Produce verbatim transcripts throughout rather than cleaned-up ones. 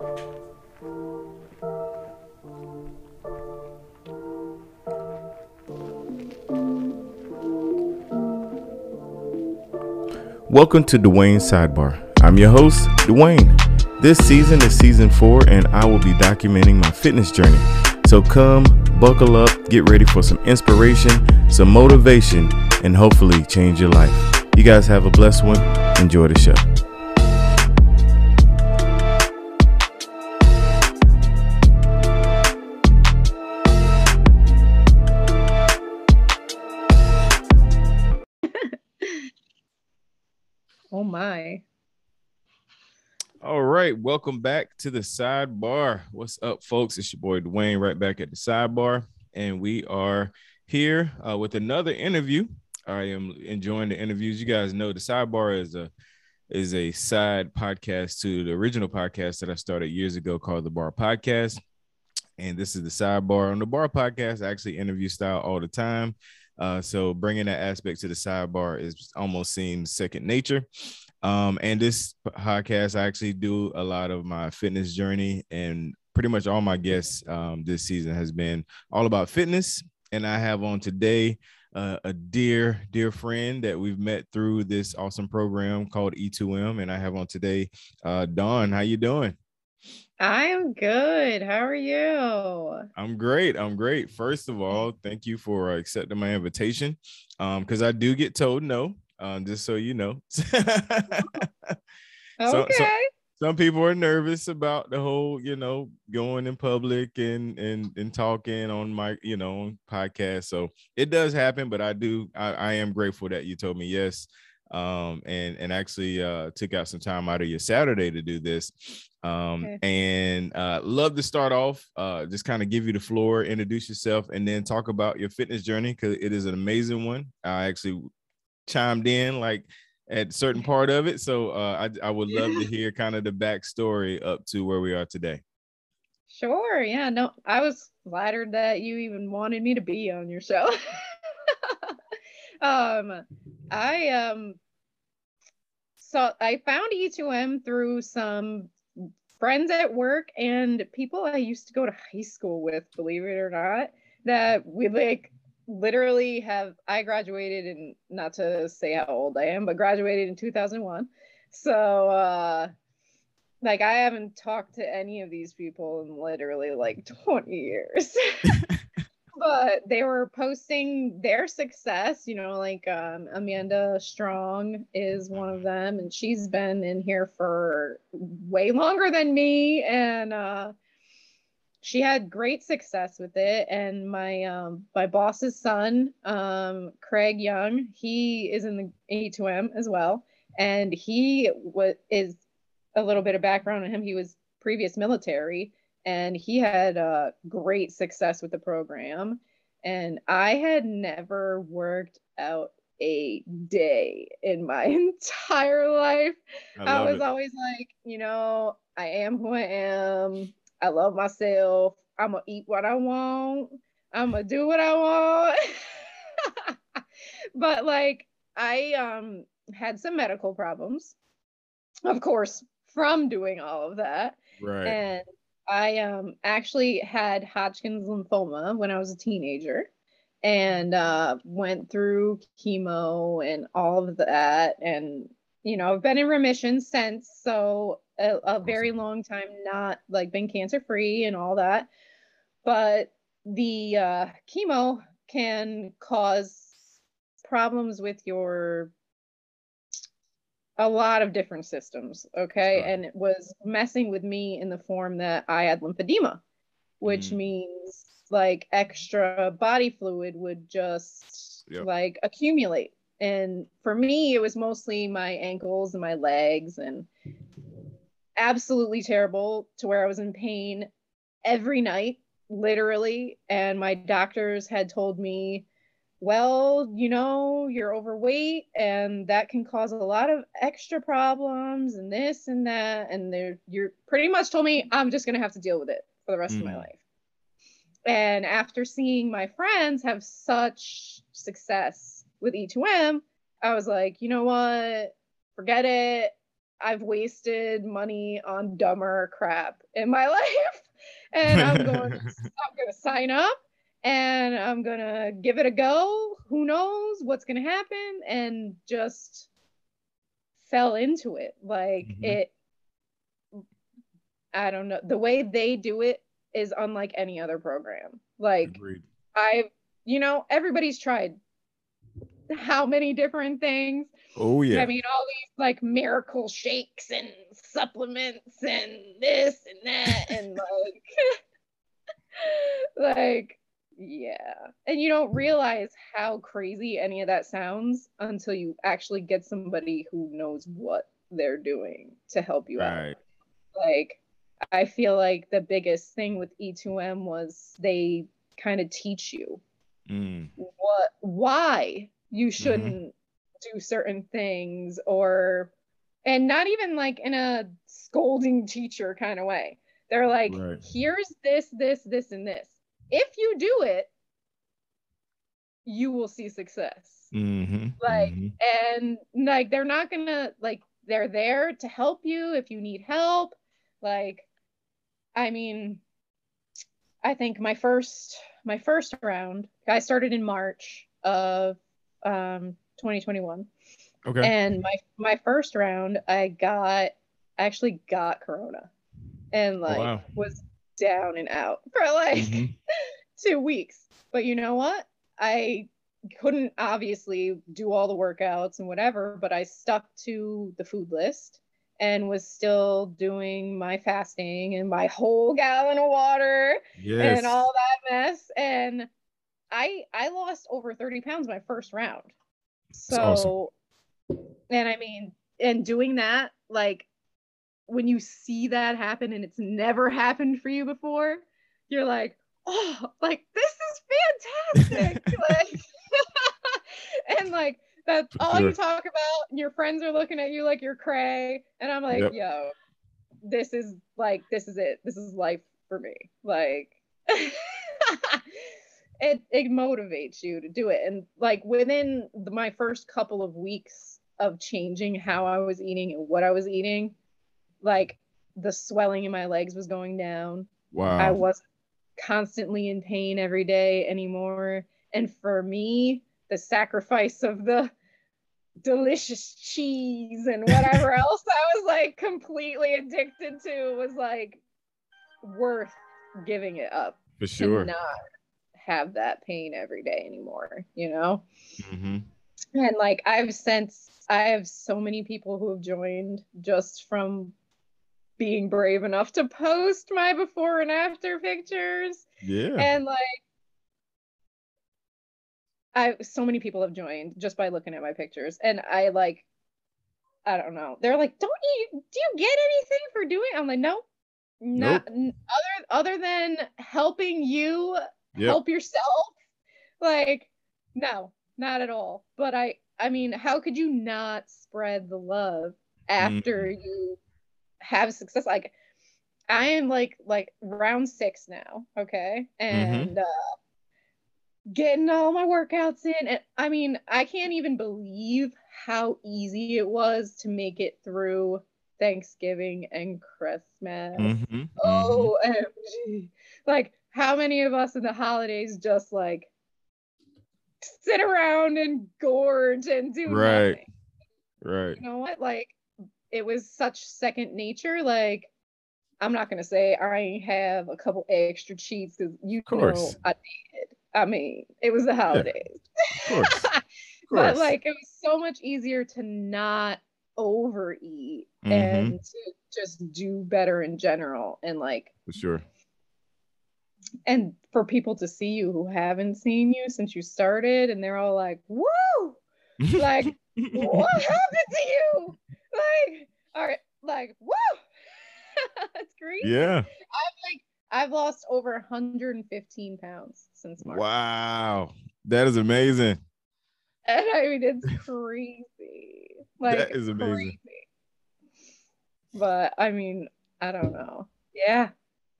Welcome to Dwayne's Sidebar. I'm your host, Dwayne. This season is season four, and I will be documenting my fitness journey. So come, buckle up, get ready for some inspiration, some motivation, and hopefully change your life. You guys have a blessed one. Enjoy the show. Oh my. All right, welcome back to the Sidebar. What's up, folks? It's your boy Dwayne right back at the Sidebar, and we are here uh, with another interview. I am enjoying the interviews. You guys know the Sidebar is a is a side podcast to the original podcast that I started years ago called The Bar Podcast, and this is the Sidebar. On the Bar Podcast, I actually interview style all the time. Uh, so bringing that aspect to the Sidebar is almost seems second nature. Um, and this podcast, I actually do a lot of my fitness journey, and pretty much all my guests um, this season has been all about fitness. And I have on today uh, a dear, dear friend that we've met through this awesome program called E two M. And I have on today, uh, Dawn. How you doing? I am good. How are you? I'm great. I'm great. First of all, thank you for accepting my invitation, um, because I do get told no, um, just so you know. Okay. So, so, some people are nervous about the whole, you know, going in public and and and talking on my, you know, podcast. So it does happen, but I do. I, I am grateful that you told me yes. Um, and, and actually, uh, took out some time out of your Saturday to do this. Um, okay. and, uh, love to start off, uh, just kind of give you the floor, introduce yourself, and then talk about your fitness journey, because it is an amazing one. I actually chimed in like at a certain part of it. So, uh, I, I would love yeah. to hear kind of the backstory up to where we are today. Sure. Yeah, no, I was flattered that you even wanted me to be on your show. um, I um so I found E two M through some friends at work and people I used to go to high school with, believe it or not, that we like literally have I graduated in, not to say how old I am, but graduated in two thousand one. So uh like I haven't talked to any of these people in literally like twenty years. But they were posting their success, you know, like um, Amanda Strong is one of them, and she's been in here for way longer than me, and uh, she had great success with it. And my um, my boss's son, um, Craig Young, he is in the E two M as well, and he was is a little bit of background on him. He was previous military. And he had uh, great success with the program. And I had never worked out a day in my entire life. I, I was it. always like, you know, I am who I am. I love myself. I'm going to eat what I want. I'm going to do what I want. But like I um, had some medical problems, of course, from doing all of that. Right. And I um, actually had Hodgkin's lymphoma when I was a teenager, and uh, went through chemo and all of that. And, you know, I've been in remission since. So a, a very long time, not like been cancer free and all that. But the uh, chemo can cause problems with your a lot of different systems, okay? Sure. And it was messing with me in the form that I had lymphedema, which mm. means like extra body fluid would just yep. like accumulate. And for me, it was mostly my ankles and my legs, and absolutely terrible to where I was in pain every night, literally. And my doctors had told me, well, you know, you're overweight and that can cause a lot of extra problems and this and that. And they're, you're pretty much told me I'm just going to have to deal with it for the rest mm. of my life. And after seeing my friends have such success with E two M, I was like, you know what, forget it. I've wasted money on dumber crap in my life, and I'm going, I'm going to sign up and I'm going to give it a go. Who knows what's going to happen? And just fell into it. Like mm-hmm. it, I don't know. The way they do it is unlike any other program. Like Agreed. I've, you know, everybody's tried how many different things. Oh yeah. I mean, all these like miracle shakes and supplements and this and that and like, like, yeah. And you don't realize how crazy any of that sounds until you actually get somebody who knows what they're doing to help you right. out. Like, I feel like the biggest thing with E two M was they kind of teach you mm. what, why you shouldn't mm-hmm. do certain things, or, and not even like in a scolding teacher kind of way. They're like, right. here's this, this, this, and this. If you do it, you will see success. Mm-hmm. Like, mm-hmm. and like, they're not gonna, like, they're there to help you if you need help. Like, I mean, I think my first, my first round, I started in March of um, twenty twenty-one. Okay. And my, my first round, I got, I actually got Corona and like oh, wow. was down and out for like mm-hmm. two weeks. But you know what? I couldn't obviously do all the workouts and whatever, but I stuck to the food list and was still doing my fasting and my whole gallon of water yes. and all that mess. And I I lost over thirty pounds my first round. So, awesome. And I mean, and doing that, like when you see that happen and it's never happened for you before, you're like, oh, like this is fantastic. like, and like, that's all sure. you talk about, and your friends are looking at you like you're cray. And I'm like, yep. yo, this is like, this is it. This is life for me. Like, it it motivates you to do it. And like within the, my first couple of weeks of changing how I was eating and what I was eating, like the swelling in my legs was going down. Wow. I wasn't constantly in pain every day anymore. And for me, the sacrifice of the delicious cheese and whatever else I was like completely addicted to was like worth giving it up for sure. To not have that pain every day anymore, you know? Mm-hmm. And like I've since, I have so many people who have joined just from being brave enough to post my before and after pictures. Yeah. And like I, so many people have joined just by looking at my pictures. And I like, I don't know. They're like, don't you, do you get anything for doing it? I'm like, no, nope. not other, other than helping you yep. help yourself. Like, no, not at all. But I, I mean, how could you not spread the love after mm. you have success? Like I am like, like round six now. Okay. And, mm-hmm. uh, getting all my workouts in, and I mean I can't even believe how easy it was to make it through Thanksgiving and Christmas. Mm-hmm. O M G. Like how many of us in the holidays just like sit around and gorge and do right nothing. Right, you know what, like it was such second nature. Like I'm not gonna say I ain't have a couple extra cheats because you know I did. I mean, it was the holidays. Yeah, of course. Of course. But like, it was so much easier to not overeat mm-hmm. and to just do better in general. And like, for sure. And for people to see you who haven't seen you since you started, and they're all like, "Woo!" Like, what happened to you? Like, all right, like, woo! That's great. Yeah. I'm like, I've lost over one hundred fifteen pounds since March. Wow. That is amazing. And I mean, it's crazy. Like, that is amazing. Crazy. But I mean, I don't know. Yeah.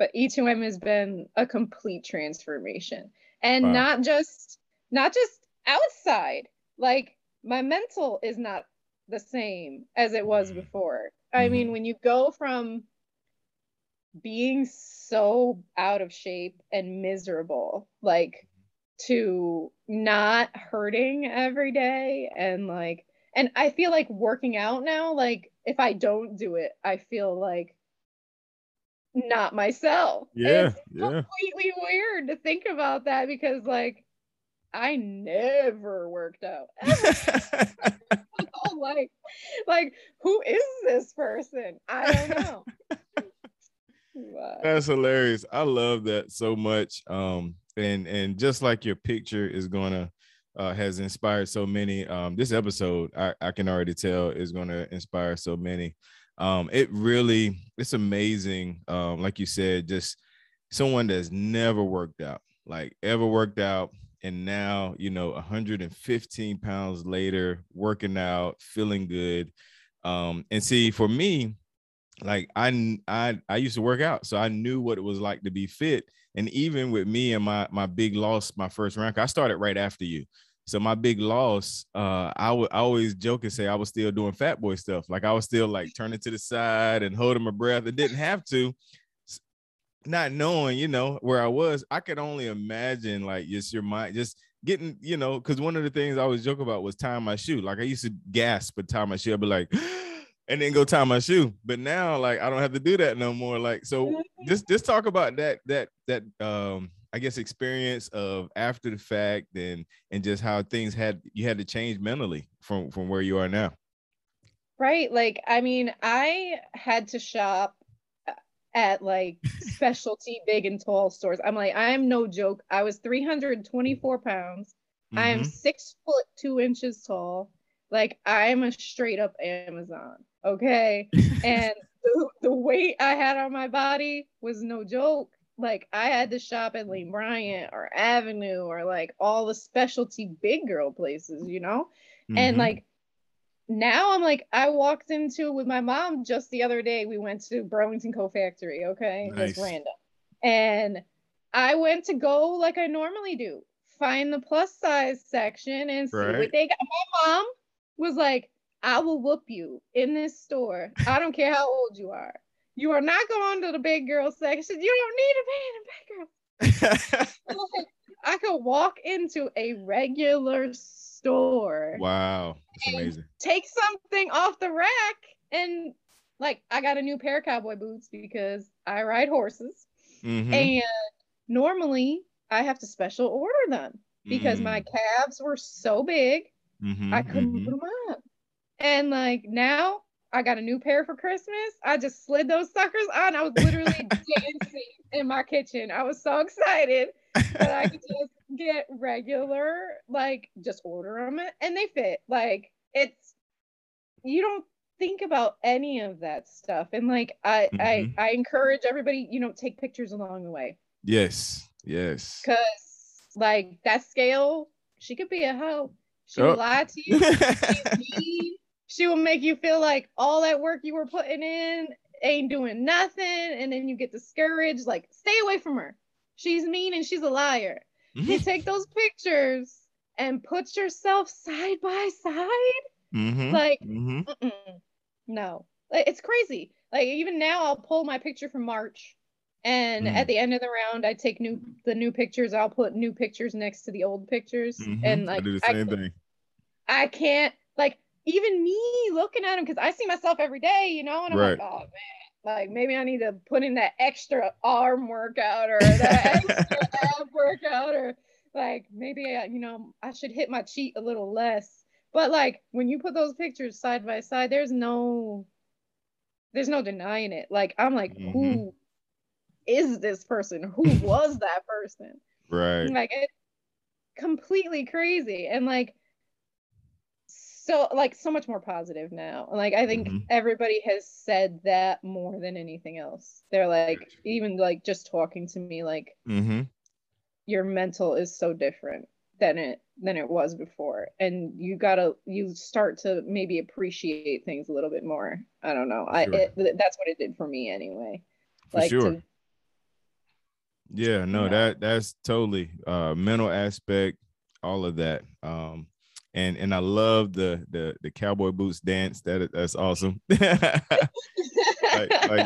But E two M has been a complete transformation. And wow. not just, not just outside. Like my mental is not the same as it was before. I mean, when you go from being so out of shape and miserable, like, to not hurting every day, and like, and I feel like working out now, like if I don't do it, I feel like not myself. Yeah, it's yeah. completely weird to think about that, because like I never worked out. like, like who is this person? I don't know. But that's hilarious. I love that so much. Um, and and just like your picture is gonna uh has inspired so many, um this episode I, I can already tell is gonna inspire so many. Um it really, it's amazing. Um like you said, just someone that's never worked out, like ever worked out, and now, you know, one hundred fifteen pounds later, working out, feeling good. Um and see, for me, like I, I I used to work out, so I knew what it was like to be fit. And even with me and my my big loss, my first round, I started right after you. So my big loss, uh, I would I always joke and say I was still doing fat boy stuff. Like I was still like turning to the side and holding my breath. I didn't have to, not knowing, you know, where I was. I could only imagine, like, just your mind, just getting, you know, because one of the things I always joke about was tying my shoe. Like I used to gasp at tying my shoe. I'd be like, and then go tie my shoe. But now, like, I don't have to do that no more. Like, so just just talk about that that that um I guess experience of after the fact, and and just how things had you had to change mentally from from where you are now. Right. Like, I mean, I had to shop at like specialty big and tall stores. I'm like, I am no joke. I was three hundred twenty-four pounds. Mm-hmm. I am six foot two inches tall. Like, I'm a straight up Amazon, okay? And the, the weight I had on my body was no joke. Like, I had to shop at Lane Bryant or Avenue or like all the specialty big girl places, you know? Mm-hmm. And like, now I'm like, I walked into, with my mom just the other day, we went to Burlington Coat Factory, okay? Nice. Just random. And I went to go like I normally do, find the plus size section and see right. what they got. My mom was like, I will whoop you in this store. I don't care how old you are. You are not going to the big girl section. You don't need to be in the big girl. Like, I could walk into a regular store. Wow. That's amazing. Take something off the rack. And like, I got a new pair of cowboy boots because I ride horses. Mm-hmm. And normally I have to special order them because mm-hmm. my calves were so big. Mm-hmm, I couldn't mm-hmm. put them up. And like, now I got a new pair for Christmas. I just slid those suckers on. I was literally dancing in my kitchen. I was so excited that I could just get regular, like, just order them and they fit. Like, it's, you don't think about any of that stuff. And like, I mm-hmm. I, I encourage everybody, you know, take pictures along the way. Yes, yes. Because like, that scale, she could be a hoe. She will oh. lie to you. She's mean. She will make you feel like all that work you were putting in ain't doing nothing. And then you get discouraged. Like, stay away from her. She's mean and she's a liar. Mm-hmm. You take those pictures and put yourself side by side. Mm-hmm. Like, mm-hmm. no, it's crazy. Like, even now I'll pull my picture from March. And mm. at the end of the round, I take new the new pictures. I'll put new pictures next to the old pictures. Mm-hmm. And like, I do the same I, thing. I can't, like, even me looking at them, because I see myself every day, you know, and I'm right. like, oh man, like, maybe I need to put in that extra arm workout or that extra ab workout, or like, maybe I, you know, I should hit my cheat a little less. But like, when you put those pictures side by side, there's no there's no denying it. Like, I'm like, mm-hmm. ooh. Is this person? Who was that person? Right. Like, it's completely crazy. And like, so like, so much more positive now. Like, I think mm-hmm. everybody has said that more than anything else. They're like, even like just talking to me, like mm-hmm. your mental is so different than it than it was before. And you gotta you start to maybe appreciate things a little bit more. I don't know. Sure. I it, that's what it did for me anyway. For like, sure. To, yeah no that that's totally uh mental aspect, all of that. um And and I love the the the cowboy boots dance. That that's awesome. like, like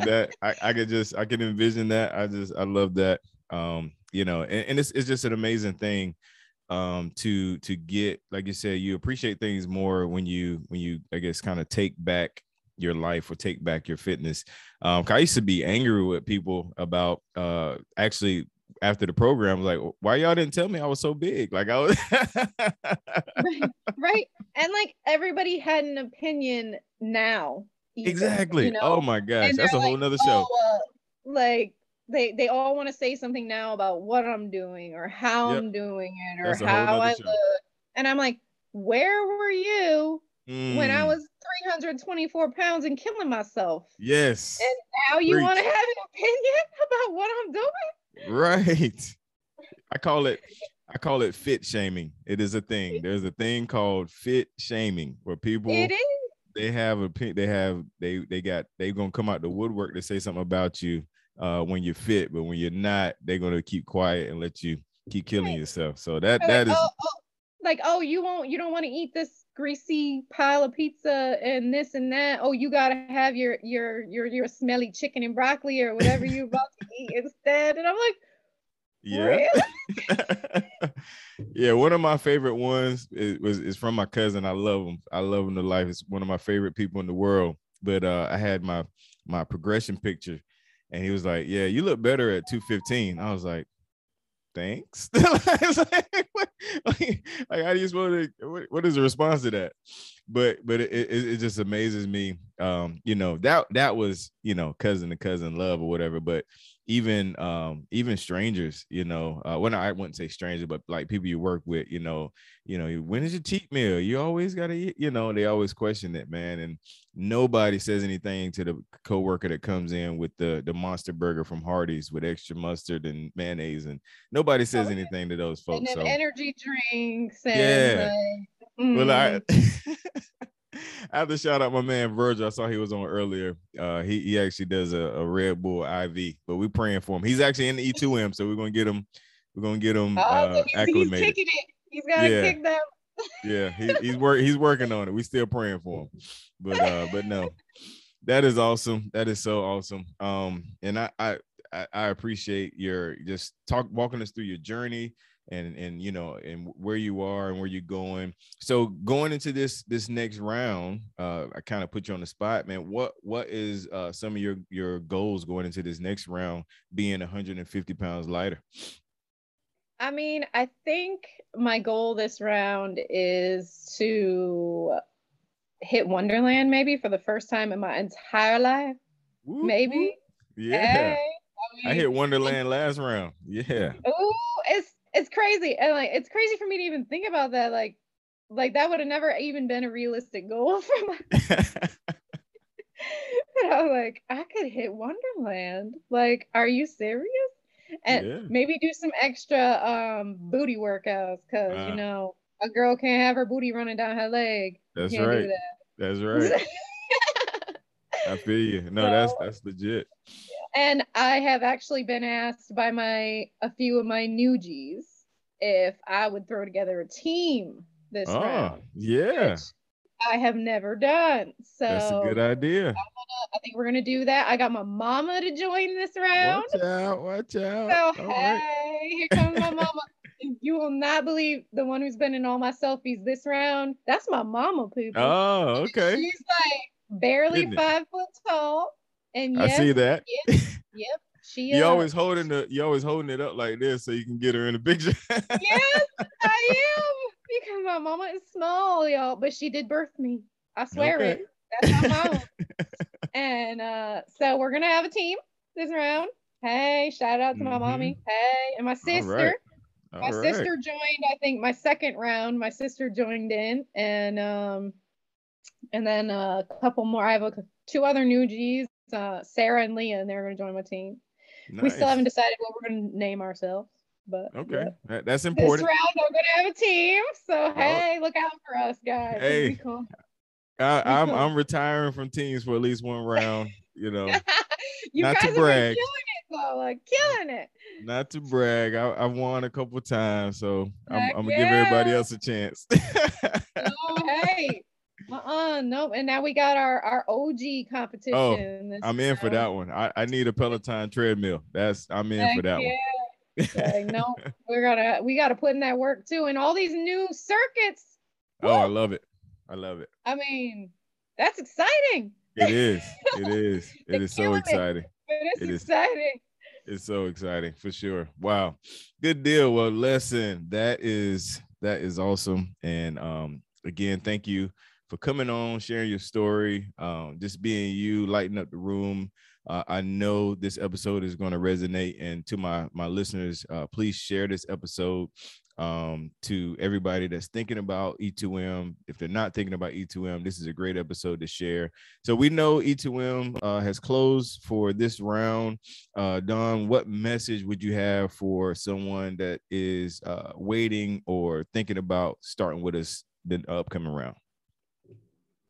that. I, I could just I can envision that. I just I love that. Um, you know, and, and it's it's just an amazing thing um to to get, like you said, you appreciate things more when you when you I guess kind of take back your life or take back your fitness. Um, I used to be angry with people about uh actually after the program, like, why y'all didn't tell me I was so big? Like I was right, right. And like everybody had an opinion now. Either, exactly. You know? Oh my gosh. And that's a like, whole nother show. Oh, uh, like they, they all want to say something now about what I'm doing or how yep. I'm doing it or how I show. look. And I'm like, where were you mm. when I was three hundred twenty-four pounds and killing myself? Yes. And now you want to have an opinion about what I'm doing? Right. I call it, I call it fit shaming. It is a thing. There's a thing called fit shaming where people, it is. they have a, they have, they, they got, they're going to come out the woodwork to say something about you uh, when you're fit, but when you're not, they're going to keep quiet and let you keep killing yourself. So that, that is. Oh, oh. Like, oh, you won't, you don't want to eat this greasy pile of pizza and this and that. Oh, you got to have your, your, your, your smelly chicken and broccoli or whatever you're about to eat instead. And I'm like, yeah. Really? Yeah. One of my favorite ones is, was, is from my cousin. I love him. I love him to life. It's one of my favorite people in the world, but uh, I had my, my progression picture and he was like, yeah, you look better at two fifteen. I was like, thanks. like, what, like, like, I just want to, what, what is the response to that? But, but it, it, it just amazes me. Um, you know, that, that was, you know, cousin to cousin love or whatever, but even, um, even strangers, you know, uh, when I wouldn't say stranger, but like people you work with, you know, you know, when is your cheat meal? You always got to eat, you know, they always question it, man. And nobody says anything to the coworker that comes in with the, the monster burger from Hardee's with extra mustard and mayonnaise. And nobody says oh, anything to those folks. And then so. energy drinks. And yeah. Like, mm. Well, I, I have to shout out my man Virgil. I saw he was on earlier. Uh, he he actually does a, a Red Bull I V, but we're praying for him. He's actually in the E two M, so we're gonna get him. We're gonna get him oh, uh, he's, acclimated. He's kicking it. He's gotta yeah. kick them. yeah, he, he's work. He's working on it. We're still praying for him, but uh, but no, that is awesome. That is so awesome. Um, and I I I appreciate your just talk walking us through your journey. And, and, you know, and where you are and where you're going. So going into this, this next round, uh, I kind of put you on the spot, man. What, what is uh, some of your, your goals going into this next round being one hundred fifty pounds lighter? I mean, I think my goal this round is to hit Wonderland maybe for the first time in my entire life. Woo, maybe. Yeah. Hey, I, mean, I hit Wonderland last round. Yeah. Ooh, it's, It's crazy. And like, it's crazy for me to even think about that. Like, like that would have never even been a realistic goal for my, but I was like, I could hit Wonderland. Like, are you serious? And yeah. maybe do some extra, um, booty workouts. Cause uh, you know, a girl can't have her booty running down her leg. That's can't right. Do that. That's right. I feel you. No, so, that's, that's legit. And I have actually been asked by my a few of my new G's if I would throw together a team this oh, round. Yeah. I have never done. So that's a good idea. I'm gonna, I think we're gonna do that. I got my mama to join this round. Watch out, watch out. So all hey, right. Here comes my mama. You will not believe the one who's been in all my selfies this round. That's my mama, people. Oh, okay. She's like barely Goodness. five foot tall. And yes, I see that. Yep, yep she is. You always holding the, you always holding it up like this so you can get her in the picture. Yes, I am because my mama is small, y'all, but she did birth me. I swear okay. it. That's my mama. And uh, so we're gonna have a team this round. Hey, shout out to my mm-hmm. mommy. Hey, and my sister. All right. All my right. sister joined. I think my second round. My sister joined in, and um, and then a couple more. I have a, two other new G's. Uh, Sarah and Leah, and they're going to join my team. Nice. We still haven't decided what we're going to name ourselves, but okay, but that's important. This round, we're going to have a team, so hey, look out for us, guys. Hey, cool. I, I'm cool. I'm retiring from teams for at least one round. You know, you not guys to brag, are killing it, though, like killing it. Not to brag, I, I've won a couple times, so I'm, I'm gonna yeah. give everybody else a chance. right. Uh-uh, nope. And now we got our, our O G competition. Oh, I'm in for that one. I, I need a Peloton treadmill. That's I'm in like, for that yeah. one. Like, no, we're gonna we gotta put in that work too. And all these new circuits. Woo! Oh, I love it. I love it. I mean, that's exciting. It is. It is. It is so exciting. It is exciting. It's so exciting for sure. Wow. Good deal. Well, listen, that is that is awesome. And um, again, thank you for coming on, sharing your story, um, just being you, lighting up the room. Uh, I know this episode is going to resonate. And to my, my listeners, uh, please share this episode um, to everybody that's thinking about E two M. If they're not thinking about E two M, this is a great episode to share. So we know E two M uh, has closed for this round. Uh, Don, what message would you have for someone that is uh, waiting or thinking about starting with us the upcoming round?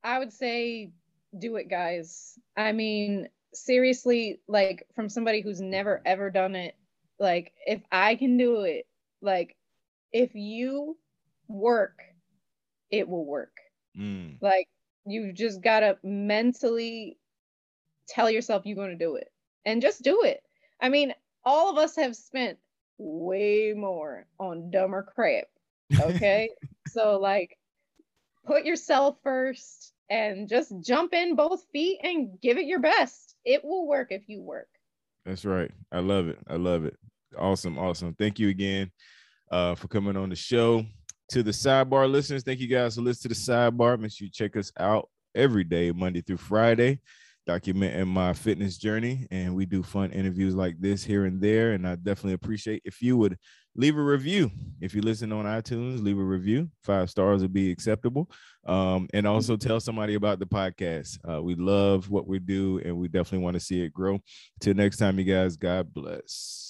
I would say do it, guys. I mean, seriously, like from somebody who's never, ever done it, like if I can do it, like if you work, it will work. Mm. Like you just got to mentally tell yourself you're going to do it and just do it. I mean, all of us have spent way more on dumber crap. Okay. So like, put yourself first and just jump in both feet and give it your best. It will work if you work. That's right. I love it. I love it. Awesome. Awesome. Thank you again uh, for coming on the show. To the Sidebar listeners, thank you guys for listening to the Sidebar. Make sure you check us out every day, Monday through Friday, documenting my fitness journey. And we do fun interviews like this here and there. And I definitely appreciate if you would leave a review. If you listen on iTunes, leave a review. Five stars would be acceptable. Um, and also tell somebody about the podcast. Uh, we love what we do, and we definitely want to see it grow. Till next time, you guys, God bless.